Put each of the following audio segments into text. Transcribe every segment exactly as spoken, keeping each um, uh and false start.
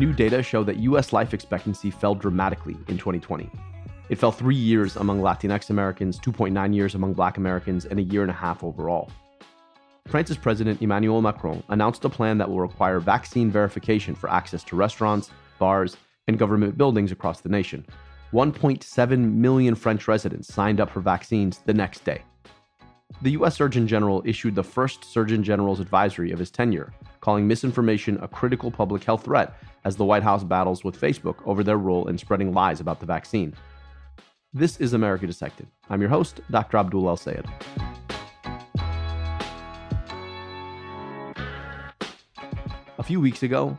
new data show that U S life expectancy fell dramatically in twenty twenty. It fell three years among Latinx Americans, two point nine years among Black Americans, and a year and a half overall. France's President Emmanuel Macron announced a plan that will require vaccine verification for access to restaurants, bars, and government buildings across the nation. one point seven million French residents signed up for vaccines the next day. The U S Surgeon General issued the first Surgeon General's advisory of his tenure, calling misinformation a critical public health threat as the White House battles with Facebook over their role in spreading lies about the vaccine. This is America Dissected. I'm your host, Doctor Abdul Al-Sayed. A few weeks ago,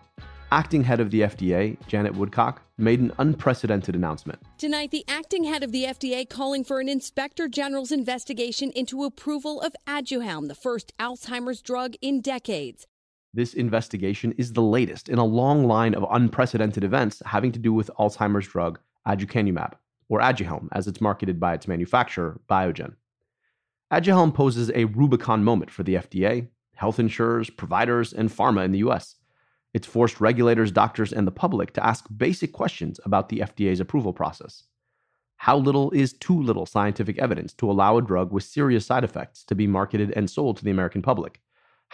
acting head of the F D A, Janet Woodcock, made an unprecedented announcement. Tonight, the acting head of the F D A calling for an inspector general's investigation into approval of Aduhelm, the first Alzheimer's drug in decades. This investigation is the latest in a long line of unprecedented events having to do with Alzheimer's drug aducanumab, or Aduhelm, as it's marketed by its manufacturer, Biogen. Aduhelm poses a Rubicon moment for the F D A, health insurers, providers, and pharma in the U S. It's forced regulators, doctors, and the public to ask basic questions about the F D A's approval process. How little is too little scientific evidence to allow a drug with serious side effects to be marketed and sold to the American public?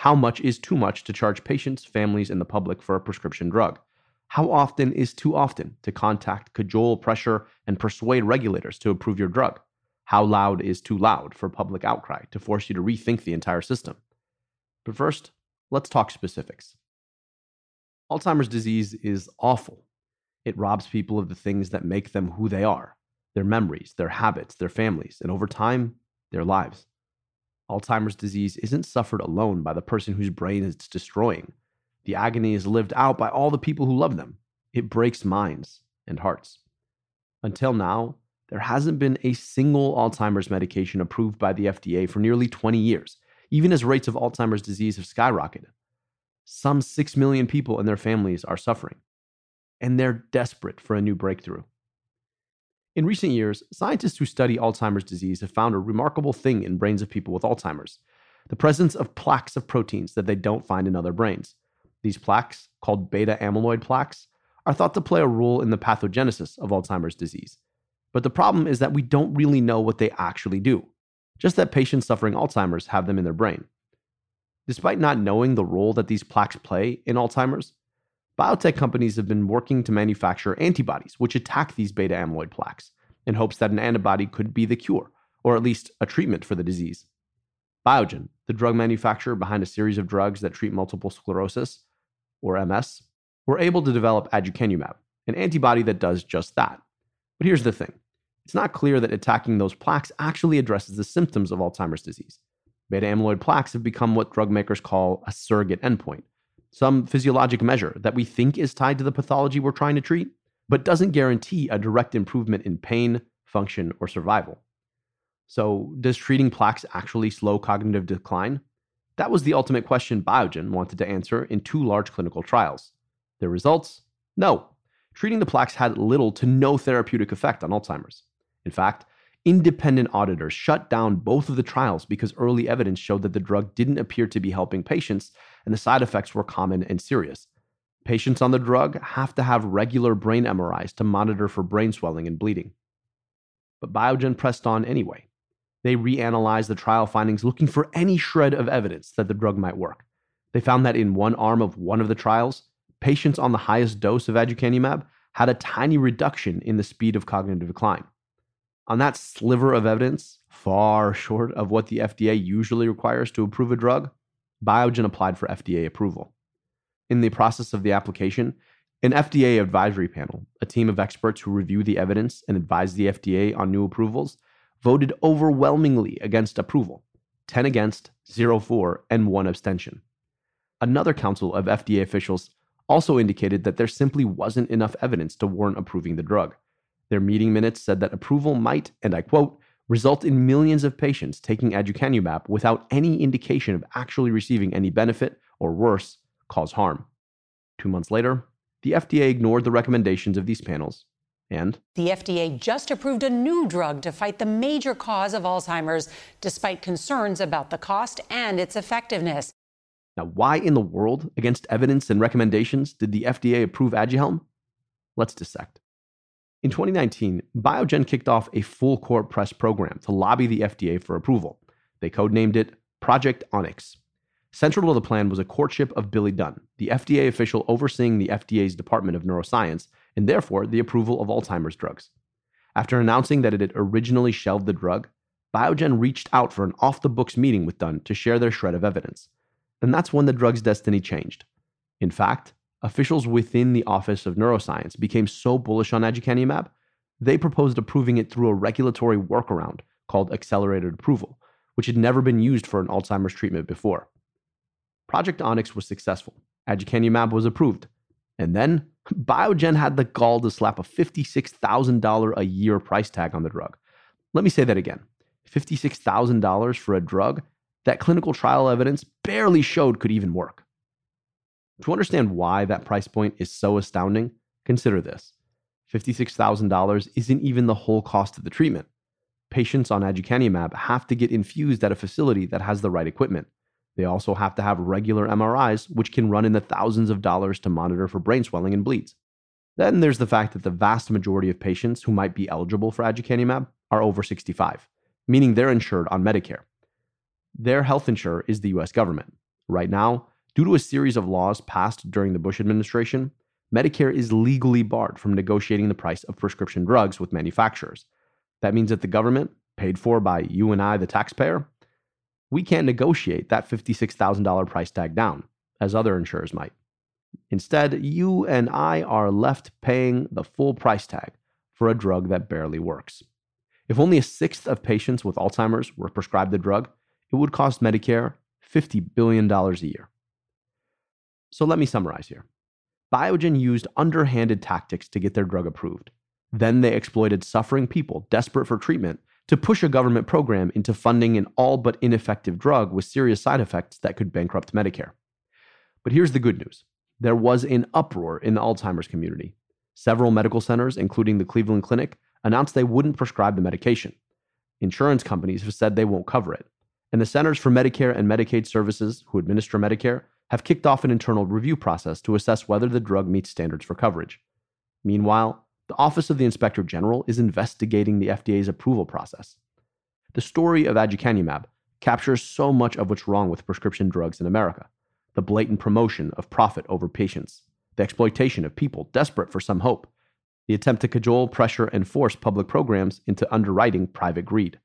How much is too much to charge patients, families, and the public for a prescription drug? How often is too often to contact, cajole, pressure, and persuade regulators to approve your drug? How loud is too loud for public outcry to force you to rethink the entire system? But first, let's talk specifics. Alzheimer's disease is awful. It robs people of the things that make them who they are, their memories, their habits, their families, and over time, their lives. Alzheimer's disease isn't suffered alone by the person whose brain it's destroying. The agony is lived out by all the people who love them. It breaks minds and hearts. Until now, there hasn't been a single Alzheimer's medication approved by the F D A for nearly twenty years, even as rates of Alzheimer's disease have skyrocketed. Some six million people and their families are suffering, and they're desperate for a new breakthrough. In recent years, scientists who study Alzheimer's disease have found a remarkable thing in brains of people with Alzheimer's: the presence of plaques of proteins that they don't find in other brains. These plaques, called beta-amyloid plaques, are thought to play a role in the pathogenesis of Alzheimer's disease. But the problem is that we don't really know what they actually do, just that patients suffering Alzheimer's have them in their brain. Despite not knowing the role that these plaques play in Alzheimer's, biotech companies have been working to manufacture antibodies which attack these beta-amyloid plaques in hopes that an antibody could be the cure, or at least a treatment for the disease. Biogen, the drug manufacturer behind a series of drugs that treat multiple sclerosis, or M S, were able to develop aducanumab, an antibody that does just that. But here's the thing. It's not clear that attacking those plaques actually addresses the symptoms of Alzheimer's disease. Beta-amyloid plaques have become what drug makers call a surrogate endpoint, some physiologic measure that we think is tied to the pathology we're trying to treat, but doesn't guarantee a direct improvement in pain, function, or survival. So, does treating plaques actually slow cognitive decline? That was the ultimate question Biogen wanted to answer in two large clinical trials. Their results? No. Treating the plaques had little to no therapeutic effect on Alzheimer's. In fact, independent auditors shut down both of the trials because early evidence showed that the drug didn't appear to be helping patients, and the side effects were common and serious. Patients on the drug have to have regular brain M R Is to monitor for brain swelling and bleeding. But Biogen pressed on anyway. They reanalyzed the trial findings looking for any shred of evidence that the drug might work. They found that in one arm of one of the trials, patients on the highest dose of aducanumab had a tiny reduction in the speed of cognitive decline. On that sliver of evidence, far short of what the F D A usually requires to approve a drug, Biogen applied for F D A approval. In the process of the application, an F D A advisory panel, a team of experts who review the evidence and advise the F D A on new approvals, voted overwhelmingly against approval, ten against, zero for, and one abstention. Another council of F D A officials also indicated that there simply wasn't enough evidence to warrant approving the drug. Their meeting minutes said that approval might, and I quote, result in millions of patients taking aducanumab without any indication of actually receiving any benefit, or worse, cause harm. Two months later, the F D A ignored the recommendations of these panels, and the F D A just approved a new drug to fight the major cause of Alzheimer's, despite concerns about the cost and its effectiveness. Now, why in the world, against evidence and recommendations, did the F D A approve Aduhelm? Let's dissect. In twenty nineteen, Biogen kicked off a full-court press program to lobby the F D A for approval. They codenamed it Project Onyx. Central to the plan was a courtship of Billy Dunn, the F D A official overseeing the F D A's Department of Neuroscience, and therefore the approval of Alzheimer's drugs. After announcing that it had originally shelved the drug, Biogen reached out for an off-the-books meeting with Dunn to share their shred of evidence. And that's when the drug's destiny changed. In fact, officials within the Office of Neuroscience became so bullish on aducanumab, they proposed approving it through a regulatory workaround called Accelerated Approval, which had never been used for an Alzheimer's treatment before. Project Onyx was successful. Aducanumab was approved. And then, Biogen had the gall to slap a fifty-six thousand dollars a year price tag on the drug. Let me say that again. fifty-six thousand dollars for a drug that clinical trial evidence barely showed could even work. To understand why that price point is so astounding, consider this. fifty-six thousand dollars isn't even the whole cost of the treatment. Patients on aducanumab have to get infused at a facility that has the right equipment. They also have to have regular M R Is, which can run in the thousands of dollars to monitor for brain swelling and bleeds. Then there's the fact that the vast majority of patients who might be eligible for aducanumab are over sixty-five, meaning they're insured on Medicare. Their health insurer is the U S government. Right now, due to a series of laws passed during the Bush administration, Medicare is legally barred from negotiating the price of prescription drugs with manufacturers. That means that the government, paid for by you and I, the taxpayer, we can't negotiate that fifty-six thousand dollars price tag down, as other insurers might. Instead, you and I are left paying the full price tag for a drug that barely works. If only a sixth of patients with Alzheimer's were prescribed the drug, it would cost Medicare fifty billion dollars a year. So let me summarize here. Biogen used underhanded tactics to get their drug approved. Then they exploited suffering people desperate for treatment to push a government program into funding an all but ineffective drug with serious side effects that could bankrupt Medicare. But here's the good news. There was an uproar in the Alzheimer's community. Several medical centers, including the Cleveland Clinic, announced they wouldn't prescribe the medication. Insurance companies have said they won't cover it. And the Centers for Medicare and Medicaid Services, who administer Medicare, have kicked off an internal review process to assess whether the drug meets standards for coverage. Meanwhile, the Office of the Inspector General is investigating the F D A's approval process. The story of aducanumab captures so much of what's wrong with prescription drugs in America. The blatant promotion of profit over patients, the exploitation of people desperate for some hope, the attempt to cajole, pressure, and force public programs into underwriting private greed.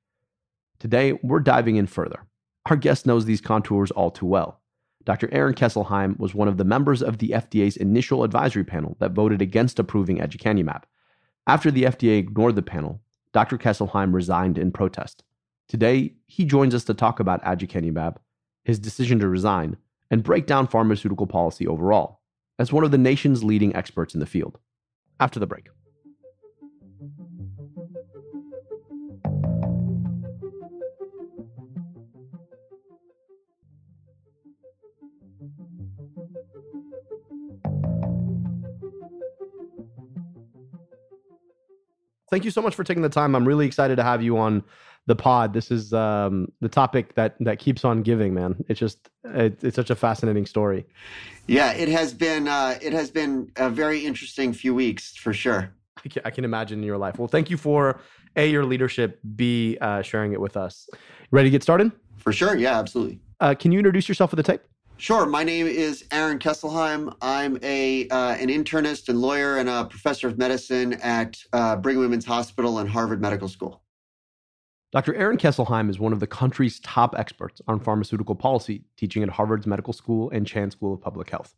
Today, we're diving in further. Our guest knows these contours all too well. Doctor Aaron Kesselheim was one of the members of the F D A's initial advisory panel that voted against approving aducanumab. After the F D A ignored the panel, Doctor Kesselheim resigned in protest. Today, he joins us to talk about aducanumab, his decision to resign, and break down pharmaceutical policy overall, as one of the nation's leading experts in the field. After the break. Thank you so much for taking the time. I'm really excited to have you on the pod. This is um, the topic that that keeps on giving, man. It's just it, it's such a fascinating story. Yeah, it has been uh, it has been a very interesting few weeks for sure. I can, I can imagine your life. Well, thank you for A, your leadership, B, uh, sharing it with us. Ready to get started? For sure. Yeah, absolutely. Uh, can you introduce yourself for the tape? Sure. My name is Aaron Kesselheim. I'm a uh, an internist and lawyer and a professor of medicine at uh, Brigham Women's Hospital and Harvard Medical School. Doctor Aaron Kesselheim is one of the country's top experts on pharmaceutical policy, teaching at Harvard's Medical School and Chan School of Public Health.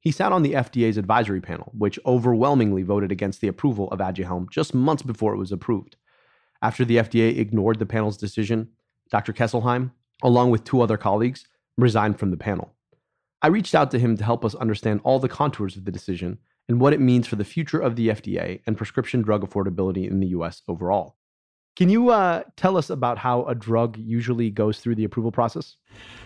He sat on the F D A's advisory panel, which overwhelmingly voted against the approval of Aduhelm just months before it was approved. After the F D A ignored the panel's decision, Doctor Kesselheim, along with two other colleagues, resigned from the panel. I reached out to him to help us understand all the contours of the decision and what it means for the future of the F D A and prescription drug affordability in the U S overall. Can you uh, tell us about how a drug usually goes through the approval process?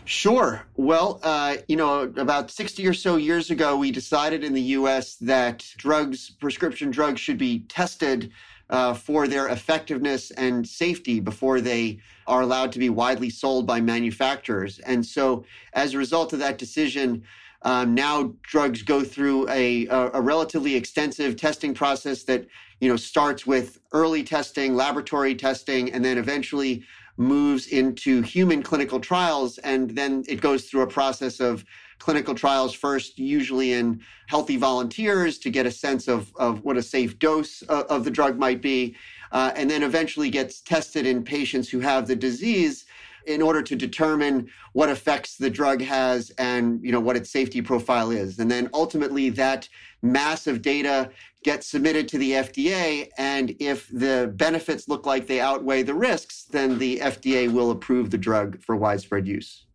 Sure. Well, uh, you know, about sixty or so years ago, we decided in the U S that drugs, prescription drugs, should be tested uh, for their effectiveness and safety before they are allowed to be widely sold by manufacturers. And so as a result of that decision, Um, now drugs go through a, a, a relatively extensive testing process that, you know, starts with early testing, laboratory testing, and then eventually moves into human clinical trials. And then it goes through a process of clinical trials first, usually in healthy volunteers to get a sense of, of what a safe dose of, of the drug might be, uh, and then eventually gets tested in patients who have the disease in order to determine what effects the drug has and, you know, what its safety profile is. And then ultimately that mass of data gets submitted to the F D A. And if the benefits look like they outweigh the risks, then the F D A will approve the drug for widespread use.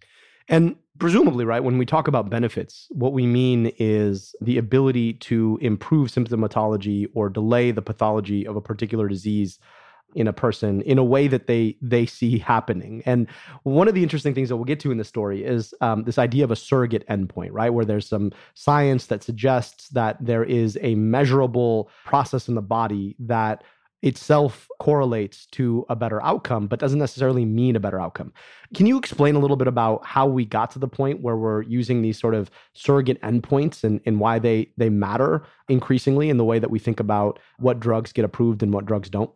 And presumably, right, when we talk about benefits, what we mean is the ability to improve symptomatology or delay the pathology of a particular disease in a person in a way that they they see happening. And one of the interesting things that we'll get to in the story is um, this idea of a surrogate endpoint, right? Where there's some science that suggests that there is a measurable process in the body that itself correlates to a better outcome, but doesn't necessarily mean a better outcome. Can you explain a little bit about how we got to the point where we're using these sort of surrogate endpoints and, and why they they matter increasingly in the way that we think about what drugs get approved and what drugs don't?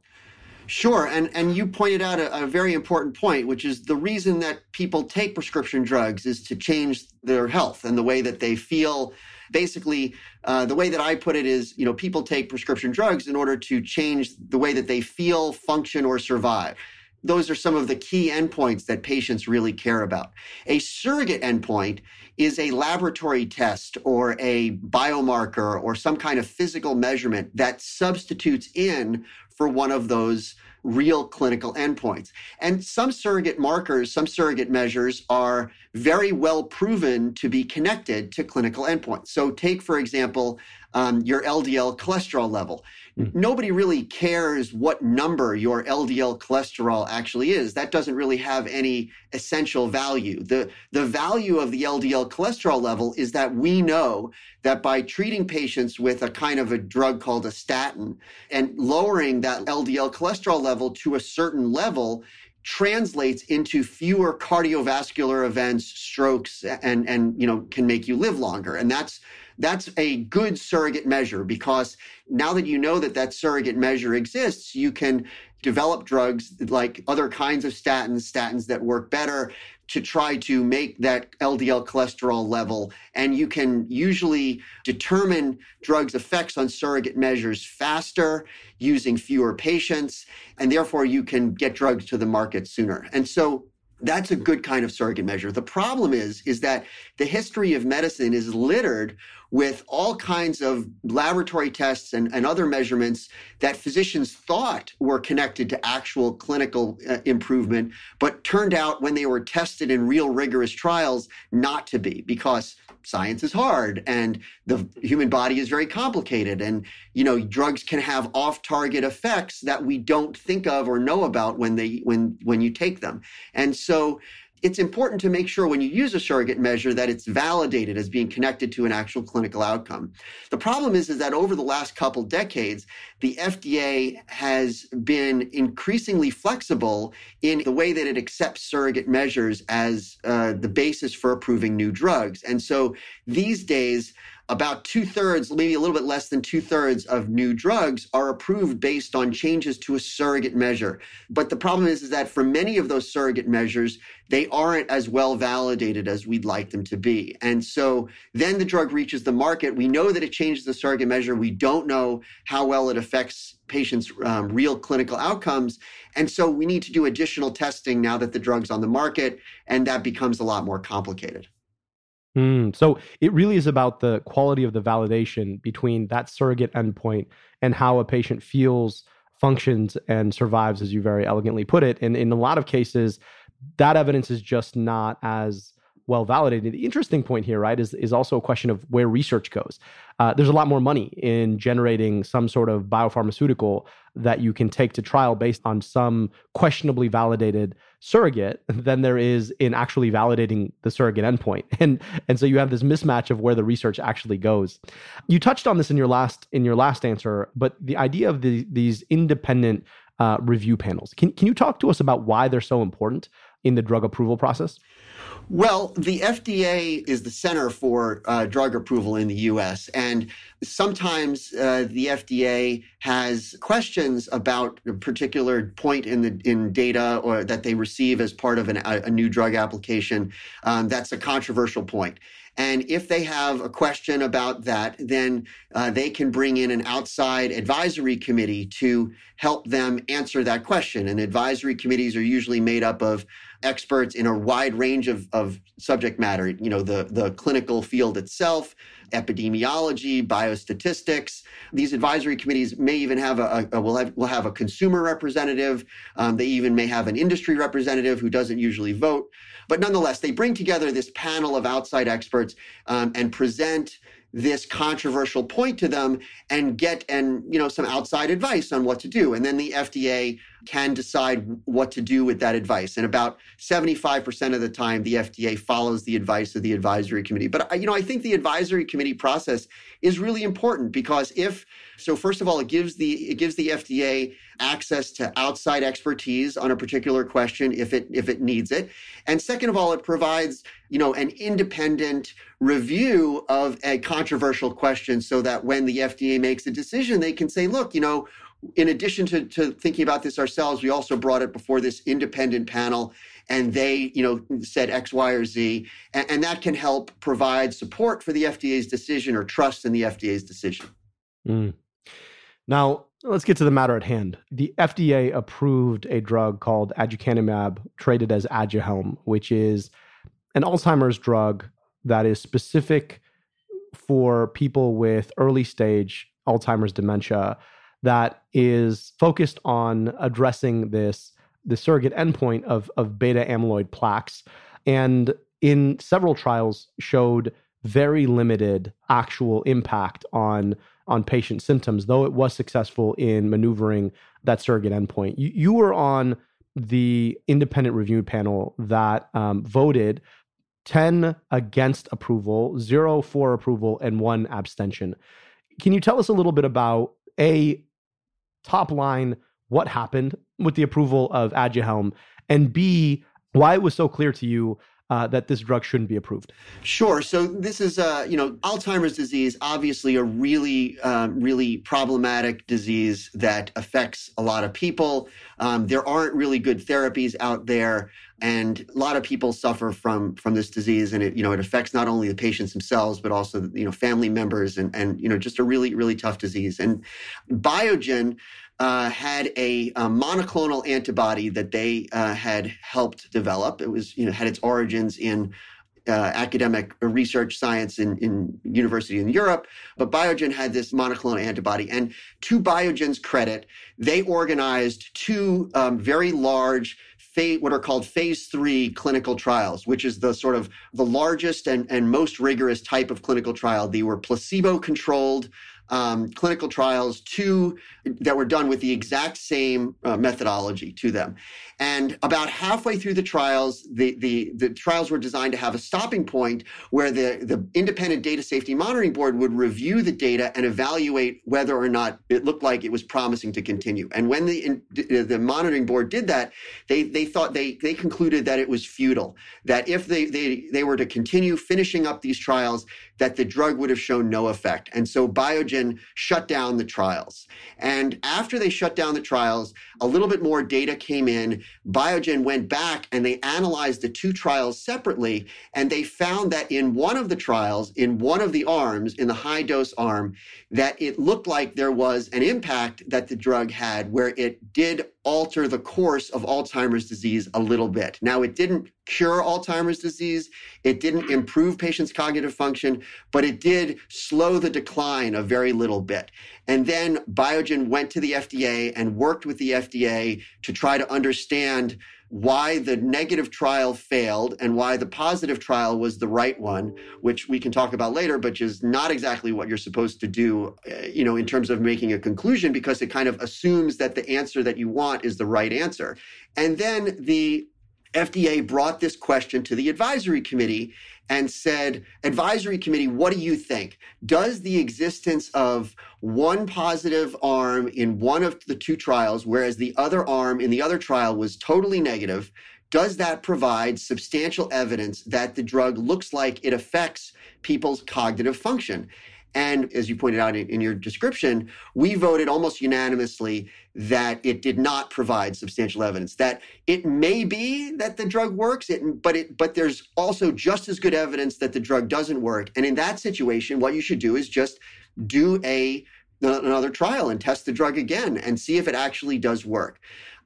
Sure. And and you pointed out a, a very important point, which is the reason that people take prescription drugs is to change their health and the way that they feel. Basically, uh, the way that I put it is, you know, people take prescription drugs in order to change the way that they feel, function, or survive. Those are some of the key endpoints that patients really care about. A surrogate endpoint is a laboratory test or a biomarker or some kind of physical measurement that substitutes in for one of those real clinical endpoints. And some surrogate markers, some surrogate measures are very well proven to be connected to clinical endpoints. So take, for example, um, your L D L cholesterol level. Mm-hmm. Nobody really cares what number your L D L cholesterol actually is. That doesn't really have any essential value. The, the value of the L D L cholesterol level is that we know that by treating patients with a kind of a drug called a statin and lowering that L D L cholesterol level to a certain level translates into fewer cardiovascular events, strokes, and, and you know, can make you live longer. And that's That's a good surrogate measure because now that you know that that surrogate measure exists, you can develop drugs like other kinds of statins, statins that work better to try to make that L D L cholesterol level. And you can usually determine drugs' effects on surrogate measures faster using fewer patients, and therefore you can get drugs to the market sooner. And so that's a good kind of surrogate measure. The problem is, is that the history of medicine is littered with all kinds of laboratory tests and, and other measurements that physicians thought were connected to actual clinical uh, improvement, but turned out when they were tested in real rigorous trials not to be, because science is hard and the human body is very complicated. And, you know, drugs can have off-target effects that we don't think of or know about when they when when you take them. And so it's important to make sure when you use a surrogate measure that it's validated as being connected to an actual clinical outcome. The problem is, is that over the last couple decades, the F D A has been increasingly flexible in the way that it accepts surrogate measures as uh, the basis for approving new drugs. And so these days, about two-thirds, maybe a little bit less than two-thirds of new drugs are approved based on changes to a surrogate measure. But the problem is, is that for many of those surrogate measures, they aren't as well validated as we'd like them to be. And so then the drug reaches the market. We know that it changes the surrogate measure. We don't know how well it affects patients' um, real clinical outcomes. And so we need to do additional testing now that the drug's on the market, and that becomes a lot more complicated. Mm, so it really is about the quality of the validation between that surrogate endpoint and how a patient feels, functions, and survives, as you very elegantly put it. And in a lot of cases, that evidence is just not as well validated. The interesting point here, right, is, is also a question of where research goes. Uh, there's a lot more money in generating some sort of biopharmaceutical that you can take to trial based on some questionably validated surrogate than there is in actually validating the surrogate endpoint. And, and so you have this mismatch of where the research actually goes. You touched on this in your last in your last answer, but the idea of the, these independent uh, review panels, can, can you talk to us about why they're so important in the drug approval process? Well, the F D A is the center for uh, drug approval in the U S, and sometimes uh, the F D A has questions about a particular point in the in data or that they receive as part of an, a, a new drug application. Um, that's a controversial point. And if they have a question about that, then uh, they can bring in an outside advisory committee to help them answer that question. And advisory committees are usually made up of experts in a wide range of, of subject matter, you know, the, the clinical field itself, epidemiology, biostatistics. These advisory committees may even have a, a will have will have a consumer representative. Um, they even may have an industry representative who doesn't usually vote. But nonetheless, they bring together this panel of outside experts um, and present this controversial point to them and get and you know some outside advice on what to do. And then the F D A can decide what to do with that advice. And about seventy-five percent of the time, the F D A follows the advice of the advisory committee. But you know, I think the advisory committee process is really important because if so, first of all, it gives the it gives the F D A access to outside expertise on a particular question if it if it needs it. And second of all, it provides you know an independent review of a controversial question so that when the F D A makes a decision, they can say, look, you know, in addition to, to thinking about this ourselves, we also brought it before this independent panel and they, you know, said X, Y, or Z. And, and that can help provide support for the F D A's decision or trust in the F D A's decision. Mm. Now, let's get to the matter at hand. The F D A approved a drug called aducanumab, traded as Aduhelm, which is an Alzheimer's drug that is specific for people with early stage Alzheimer's dementia, that is focused on addressing this the surrogate endpoint of, of beta-amyloid plaques, and in several trials showed very limited actual impact on, on patient symptoms, though it was successful in maneuvering that surrogate endpoint. You, you were on the independent review panel that um, voted ten against approval, zero for approval, and one abstention. Can you tell us a little bit about, A, top line, what happened with the approval of Aduhelm, and B, why it was so clear to you Uh, that this drug shouldn't be approved? Sure. So this is, uh, you know, Alzheimer's disease, obviously a really, um, really problematic disease that affects a lot of people. Um, there aren't really good therapies out there, and a lot of people suffer from from this disease. And it, you know, it affects not only the patients themselves, but also, you know, family members, and and you know, just a really, really tough disease. And Biogen Uh, had a, a monoclonal antibody that they uh, had helped develop. It was, you know, had its origins in uh, academic research science in, in university in Europe, but Biogen had this monoclonal antibody. And to Biogen's credit, they organized two um, very large what are called phase three clinical trials, which is the sort of the largest and, and most rigorous type of clinical trial. They were placebo-controlled um, clinical trials, two that were done with the exact same uh, methodology to them. And about halfway through the trials, the, the, the trials were designed to have a stopping point where the, the Independent Data Safety Monitoring Board would review the data and evaluate whether or not it looked like it was promising to continue. And when the, in, the monitoring board did that, they, they thought they they concluded that it was futile, that if they, they they were to continue finishing up these trials, that the drug would have shown no effect. And so Biogen shut down the trials. And after they shut down the trials, a little bit more data came in. Biogen went back and they analyzed the two trials separately, and they found that in one of the trials, in one of the arms, in the high dose arm, that it looked like there was an impact that the drug had where it did alter the course of Alzheimer's disease a little bit. Now, it didn't cure Alzheimer's disease. It didn't improve patients' cognitive function, but it did slow the decline a very little bit. And then Biogen went to the F D A and worked with the F D A to try to understand why the negative trial failed and why the positive trial was the right one, which we can talk about later, but is not exactly what you're supposed to do, you know, in terms of making a conclusion, because it kind of assumes that the answer that you want is the right answer. And then the F D A brought this question to the advisory committee and said, advisory committee, what do you think? Does the existence of one positive arm in one of the two trials, whereas the other arm in the other trial was totally negative, does that provide substantial evidence that the drug looks like it affects people's cognitive function? And as you pointed out in your description, we voted almost unanimously that it did not provide substantial evidence, that it may be that the drug works, it, but, it, but there's also just as good evidence that the drug doesn't work. And in that situation, what you should do is just do a, another trial and test the drug again and see if it actually does work.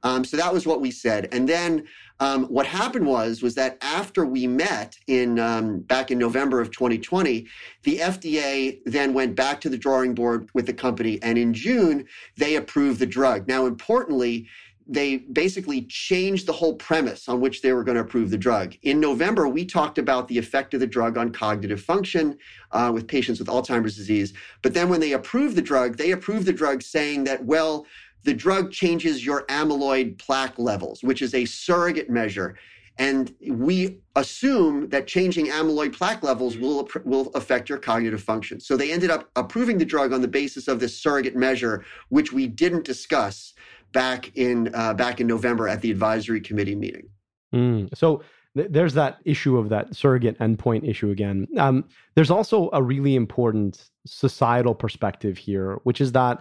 Um, so that was what we said. And then um, what happened was, was that after we met in um, back in November of twenty twenty, the F D A then went back to the drawing board with the company. And in June, they approved the drug. Now, importantly, they basically changed the whole premise on which they were going to approve the drug. In November, we talked about the effect of the drug on cognitive function uh, with patients with Alzheimer's disease. But then when they approved the drug, they approved the drug saying that, well, the drug changes your amyloid plaque levels, which is a surrogate measure. And we assume that changing amyloid plaque levels will, will affect your cognitive function. So they ended up approving the drug on the basis of this surrogate measure, which we didn't discuss back in uh, back in November at the advisory committee meeting. Mm. So th- there's that issue of that surrogate endpoint issue again. Um, there's also a really important societal perspective here, which is that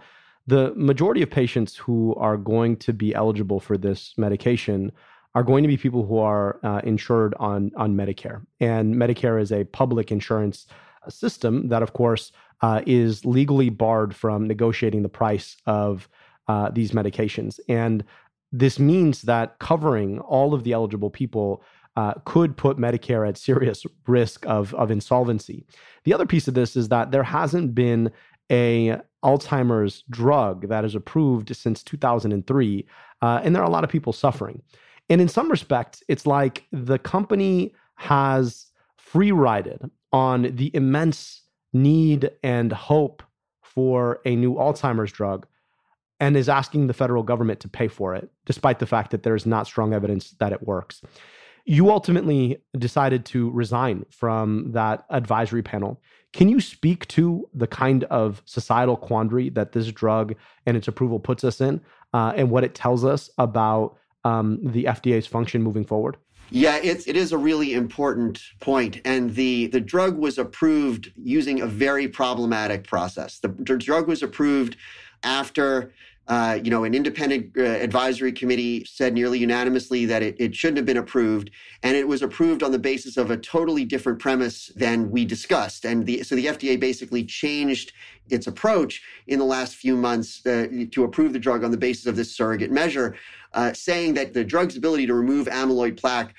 the majority of patients who are going to be eligible for this medication are going to be people who are uh, insured on, on Medicare. And Medicare is a public insurance system that, of course, uh, is legally barred from negotiating the price of uh, these medications. And this means that covering all of the eligible people Uh, could put Medicare at serious risk of, of insolvency. The other piece of this is that there hasn't been an Alzheimer's drug that is approved since two thousand three, uh, and there are a lot of people suffering. And in some respects, it's like the company has free-rided on the immense need and hope for a new Alzheimer's drug and is asking the federal government to pay for it, despite the fact that there is not strong evidence that it works. You ultimately decided to resign from that advisory panel. Can you speak to the kind of societal quandary that this drug and its approval puts us in, uh, and what it tells us about um, the F D A's function moving forward? Yeah, it's, it is a really important point. And the, the drug was approved using a very problematic process. The drug was approved after Uh, you know, an independent uh, advisory committee said nearly unanimously that it, it shouldn't have been approved. And it was approved on the basis of a totally different premise than we discussed. And the, so the F D A basically changed its approach in the last few months uh, to approve the drug on the basis of this surrogate measure, uh, saying that the drug's ability to remove amyloid plaque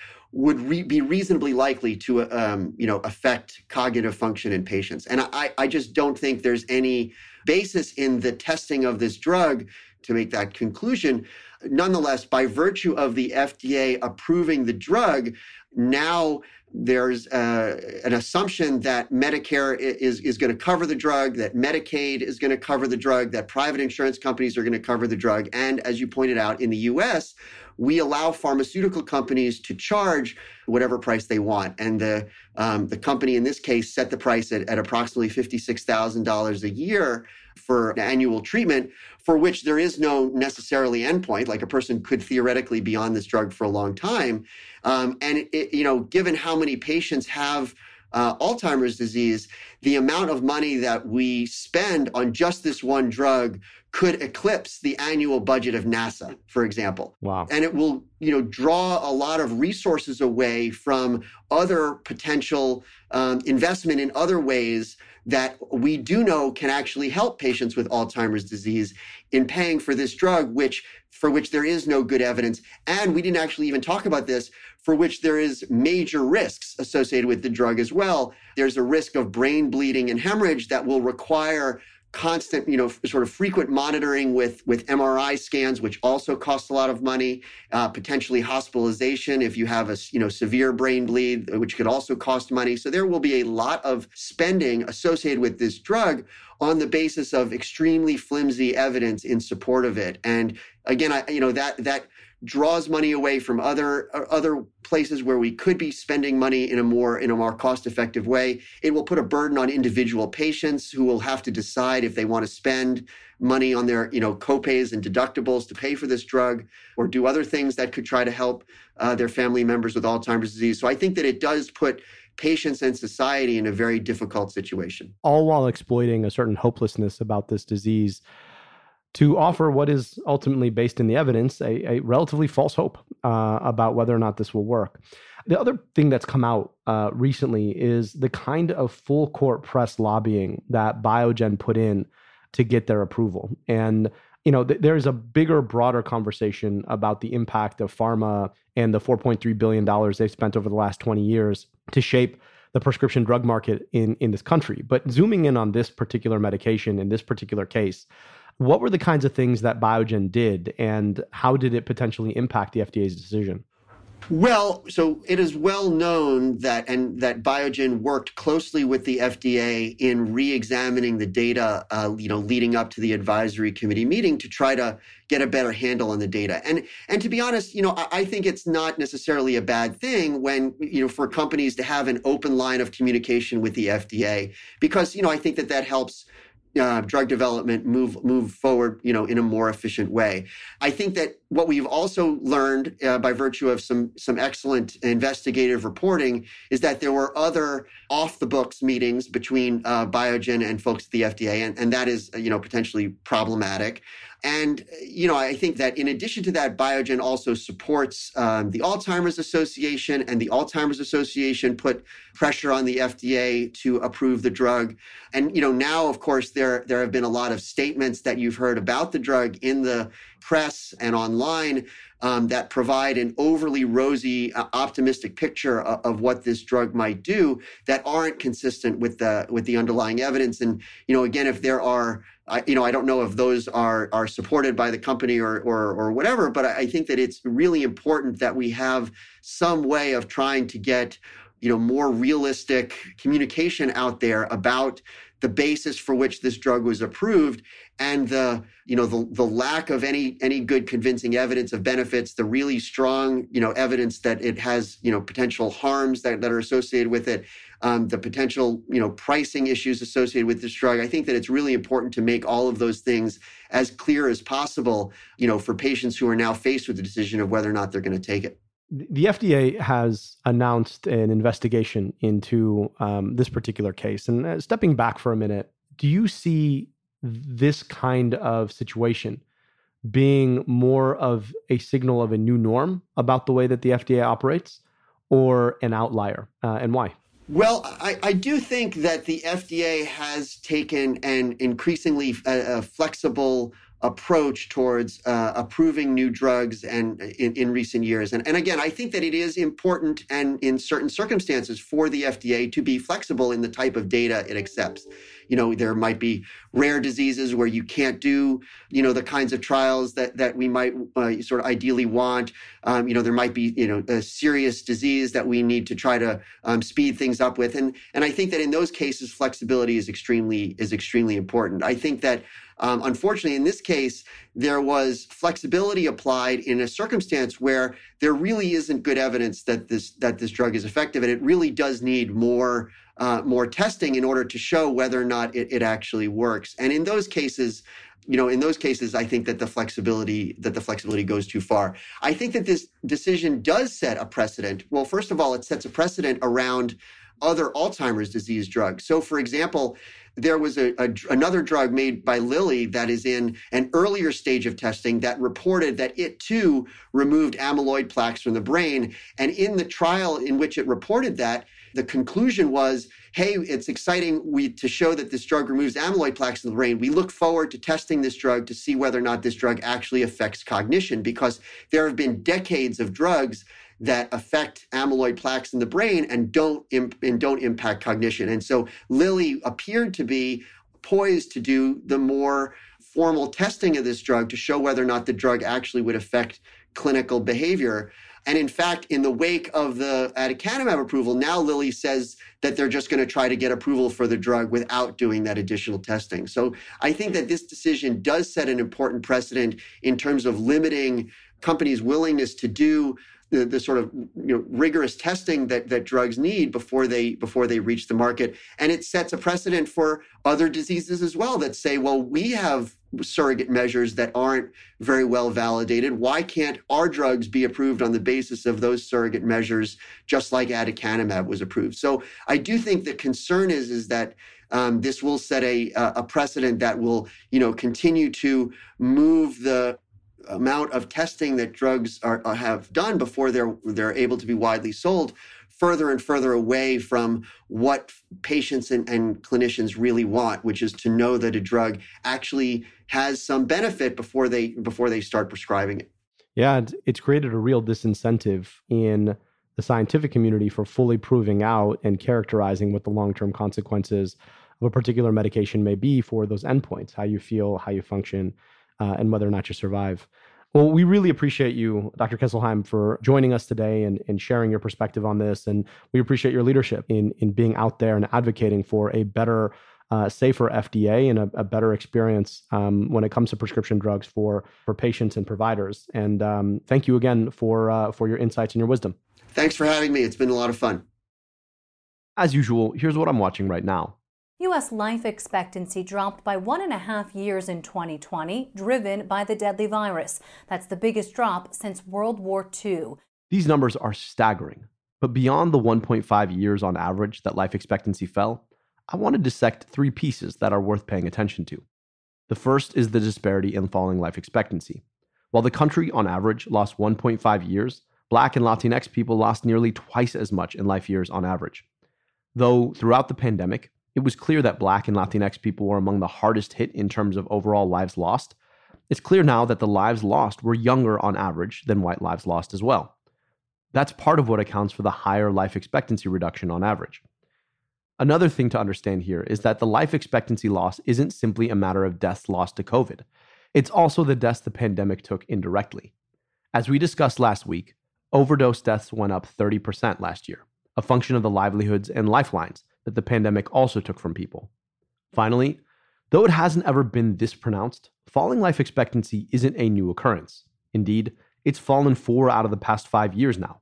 would re- be reasonably likely to, um, you know, affect cognitive function in patients. And I, I just don't think there's any basis in the testing of this drug to make that conclusion. Nonetheless, by virtue of the F D A approving the drug, now there's uh, an assumption that Medicare is, is going to cover the drug, that Medicaid is going to cover the drug, that private insurance companies are going to cover the drug. And as you pointed out, in the U S, we allow pharmaceutical companies to charge whatever price they want. And the um, the company in this case set the price at, at approximately fifty-six thousand dollars a year for annual treatment, for which there is no necessarily endpoint. Like, a person could theoretically be on this drug for a long time. Um, and, it, you know, given how many patients have uh, Alzheimer's disease, the amount of money that we spend on just this one drug could eclipse the annual budget of NASA, for example. Wow. And it will, you know, draw a lot of resources away from other potential um, investment in other ways that we do know can actually help patients with Alzheimer's disease in paying for this drug, which for which there is no good evidence. And we didn't actually even talk about this, for which there is major risks associated with the drug as well. There's a risk of brain bleeding and hemorrhage that will require constant, you know, f- sort of frequent monitoring with, with M R I scans, which also costs a lot of money, uh, potentially hospitalization if you have a, you know, severe brain bleed, which could also cost money. So there will be a lot of spending associated with this drug on the basis of extremely flimsy evidence in support of it. And again, I, you know, that, that draws money away from other other places where we could be spending money in a more in a more cost-effective way. It will put a burden on individual patients who will have to decide if they want to spend money on their, you know, copays and deductibles to pay for this drug or do other things that could try to help uh, their family members with Alzheimer's disease. So I think that it does put patients and society in a very difficult situation. All while exploiting a certain hopelessness about this disease to offer what is ultimately, based in the evidence, a, a relatively false hope uh, about whether or not this will work. The other thing that's come out uh, recently is the kind of full court press lobbying that Biogen put in to get their approval. And, you know, th- there is a bigger, broader conversation about the impact of pharma and the four point three billion dollars they've spent over the last twenty years to shape the prescription drug market in, in this country. But zooming in on this particular medication, in this particular case, what were the kinds of things that Biogen did, and how did it potentially impact the F D A's decision? Well, so it is well known that and that Biogen worked closely with the F D A in re-examining the data, uh, you know, leading up to the advisory committee meeting to try to get a better handle on the data. And and to be honest, you know, I, I think it's not necessarily a bad thing when, you know, for companies to have an open line of communication with the F D A, because, you know, I think that that helps Uh, drug development move move forward, you know, in a more efficient way. I think that what we've also learned uh, by virtue of some some excellent investigative reporting is that there were other off-the-books meetings between uh, Biogen and folks at the F D A, and, and that is, you know, potentially problematic. And, you know, I think that in addition to that, Biogen also supports um, the Alzheimer's Association, and the Alzheimer's Association put pressure on the F D A to approve the drug. And, you know, now, of course, there, there have been a lot of statements that you've heard about the drug in the press and online um, that provide an overly rosy, uh, optimistic picture of, of what this drug might do that aren't consistent with the with the underlying evidence. And, you know, again, if there are, I, you know, I don't know if those are are supported by the company or, or or whatever, but I think that it's really important that we have some way of trying to get, you know, more realistic communication out there about the basis for which this drug was approved, and the, you know, the, the lack of any any good convincing evidence of benefits, the really strong, you know, evidence that it has, you know, potential harms that, that are associated with it, um, the potential, you know, pricing issues associated with this drug. I think that it's really important to make all of those things as clear as possible, you know, for patients who are now faced with the decision of whether or not they're going to take it. The F D A has announced an investigation into um, this particular case. And uh, stepping back for a minute, do you see this kind of situation being more of a signal of a new norm about the way that the F D A operates, or an outlier? Uh, and why? Well, I, I do think that the F D A has taken an increasingly uh, flexible approach towards uh, approving new drugs and in, in recent years. And, and again, I think that it is important, and in certain circumstances, for the F D A to be flexible in the type of data it accepts. You know, there might be rare diseases where you can't do, you know, the kinds of trials that that we might uh, sort of ideally want. Um, you know, there might be, you know, a serious disease that we need to try to um, speed things up with. And and I think that in those cases, flexibility is extremely is extremely important. I think that um, unfortunately, in this case, there was flexibility applied in a circumstance where there really isn't good evidence that this that this drug is effective, and it really does need more uh, more testing in order to show whether or not it, it actually works. And in those cases, you know, in those cases, I think that the flexibility that the flexibility goes too far. I think that this decision does set a precedent. Well, first of all, it sets a precedent around other Alzheimer's disease drugs. So, for example, there was a, a, another drug made by Lilly that is in an earlier stage of testing that reported that it too removed amyloid plaques from the brain. And in the trial in which it reported that, the conclusion was, hey, it's exciting we, to show that this drug removes amyloid plaques in the brain. We look forward to testing this drug to see whether or not this drug actually affects cognition, because there have been decades of drugs that affect amyloid plaques in the brain and don't imp- and don't impact cognition. And so Lilly appeared to be poised to do the more formal testing of this drug to show whether or not the drug actually would affect clinical behavior. And in fact, in the wake of the aducanumab approval, now Lilly says that they're just going to try to get approval for the drug without doing that additional testing. So I think that this decision does set an important precedent in terms of limiting companies' willingness to do the, the sort of you know, rigorous testing that, that drugs need before they before they reach the market. And it sets a precedent for other diseases as well that say, well, we have surrogate measures that aren't very well validated. Why can't our drugs be approved on the basis of those surrogate measures, just like aducanumab was approved? So I do think the concern is, is that um, this will set a, a precedent that will, you know, continue to move the amount of testing that drugs are, have done before they're they're able to be widely sold further and further away from what patients and, and clinicians really want, which is to know that a drug actually has some benefit before they before they start prescribing it. Yeah, it's created a real disincentive in the scientific community for fully proving out and characterizing what the long-term consequences of a particular medication may be for those endpoints, how you feel, how you function, Uh, and whether or not you survive. Well, we really appreciate you, Doctor Kesselheim, for joining us today and, and sharing your perspective on this. And we appreciate your leadership in, in being out there and advocating for a better, uh, safer F D A and a, a better experience um, when it comes to prescription drugs for, for patients and providers. And um, thank you again for uh, for your insights and your wisdom. Thanks for having me. It's been a lot of fun. As usual, here's what I'm watching right now. U S life expectancy dropped by one and a half years in twenty twenty, driven by the deadly virus. That's the biggest drop since World War Two. These numbers are staggering. But beyond the one point five years on average that life expectancy fell, I want to dissect three pieces that are worth paying attention to. The first is the disparity in falling life expectancy. While the country on average lost one point five years, Black and Latinx people lost nearly twice as much in life years on average. Though throughout the pandemic, it was clear that Black and Latinx people were among the hardest hit in terms of overall lives lost. It's clear now that the lives lost were younger on average than white lives lost as well. That's part of what accounts for the higher life expectancy reduction on average. Another thing to understand here is that the life expectancy loss isn't simply a matter of deaths lost to COVID. It's also the deaths the pandemic took indirectly. As we discussed last week, overdose deaths went up thirty percent last year, a function of the livelihoods and lifelines that the pandemic also took from people. Finally, though it hasn't ever been this pronounced, falling life expectancy isn't a new occurrence. Indeed, it's fallen four out of the past five years now.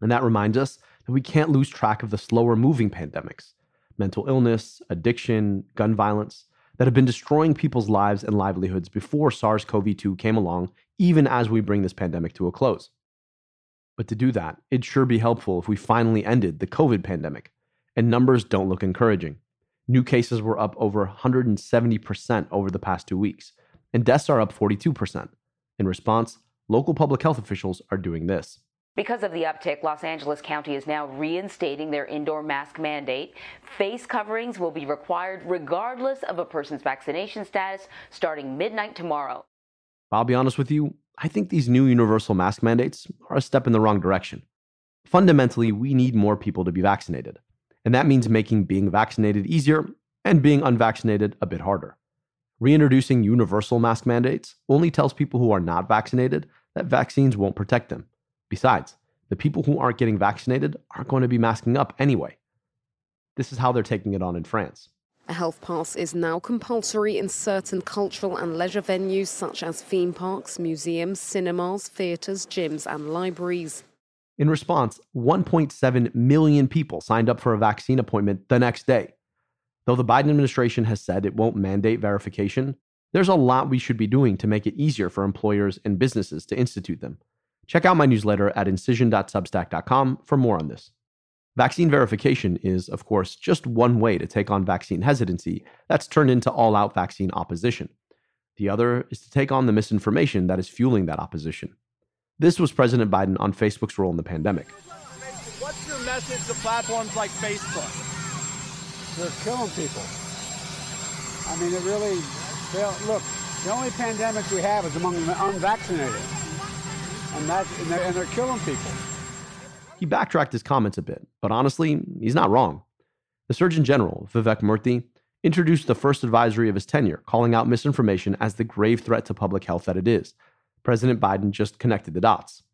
And that reminds us that we can't lose track of the slower moving pandemics, mental illness, addiction, gun violence, that have been destroying people's lives and livelihoods before SARS-CoV two came along, even as we bring this pandemic to a close. But to do that, it'd sure be helpful if we finally ended the COVID pandemic. And numbers don't look encouraging. New cases were up over one hundred seventy percent over the past two weeks, and deaths are up forty-two percent. In response, local public health officials are doing this. Because of the uptick, Los Angeles County is now reinstating their indoor mask mandate. Face coverings will be required regardless of a person's vaccination status starting midnight tomorrow. I'll be honest with you, I think these new universal mask mandates are a step in the wrong direction. Fundamentally, we need more people to be vaccinated. And that means making being vaccinated easier and being unvaccinated a bit harder. Reintroducing universal mask mandates only tells people who are not vaccinated that vaccines won't protect them. Besides, the people who aren't getting vaccinated aren't going to be masking up anyway. This is how they're taking it on in France. A health pass is now compulsory in certain cultural and leisure venues such as theme parks, museums, cinemas, theaters, gyms, and libraries. In response, one point seven million people signed up for a vaccine appointment the next day. Though the Biden administration has said it won't mandate verification, there's a lot we should be doing to make it easier for employers and businesses to institute them. Check out my newsletter at incision dot substack dot com for more on this. Vaccine verification is, of course, just one way to take on vaccine hesitancy that's turned into all-out vaccine opposition. The other is to take on the misinformation that is fueling that opposition. This was President Biden on Facebook's role in the pandemic. What's your message to platforms like Facebook? They're killing people. I mean, it really, look, the only pandemic we have is among the unvaccinated. And, that, and, they're, and they're killing people. He backtracked his comments a bit, but honestly, he's not wrong. The Surgeon General, Vivek Murthy, introduced the first advisory of his tenure, calling out misinformation as the grave threat to public health that it is. President Biden just connected the dots.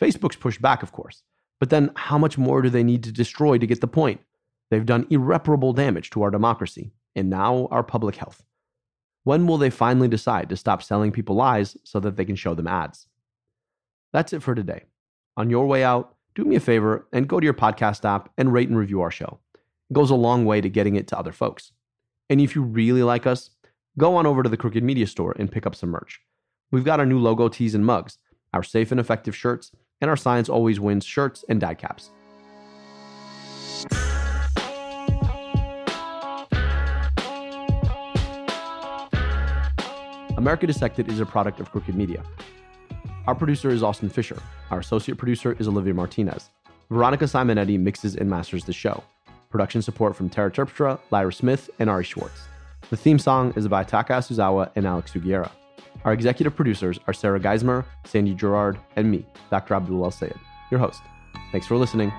Facebook's pushed back, of course. But then how much more do they need to destroy to get the point? They've done irreparable damage to our democracy, and now our public health. When will they finally decide to stop selling people lies so that they can show them ads? That's it for today. On your way out, do me a favor and go to your podcast app and rate and review our show. It goes a long way to getting it to other folks. And if you really like us, go on over to the Crooked Media store and pick up some merch. We've got our new logo tees and mugs, our safe and effective shirts, and our Science Always Wins shirts and dad caps. America Dissected is a product of Crooked Media. Our producer is Austin Fisher. Our associate producer is Olivia Martinez. Veronica Simonetti mixes and masters the show. Production support from Tara Terpstra, Lyra Smith, and Ari Schwartz. The theme song is by Taka Asuzawa and Alex Sugiera. Our executive producers are Sarah Geismer, Sandy Gerard, and me, Doctor Abdul Al-Sayed, your host. Thanks for listening.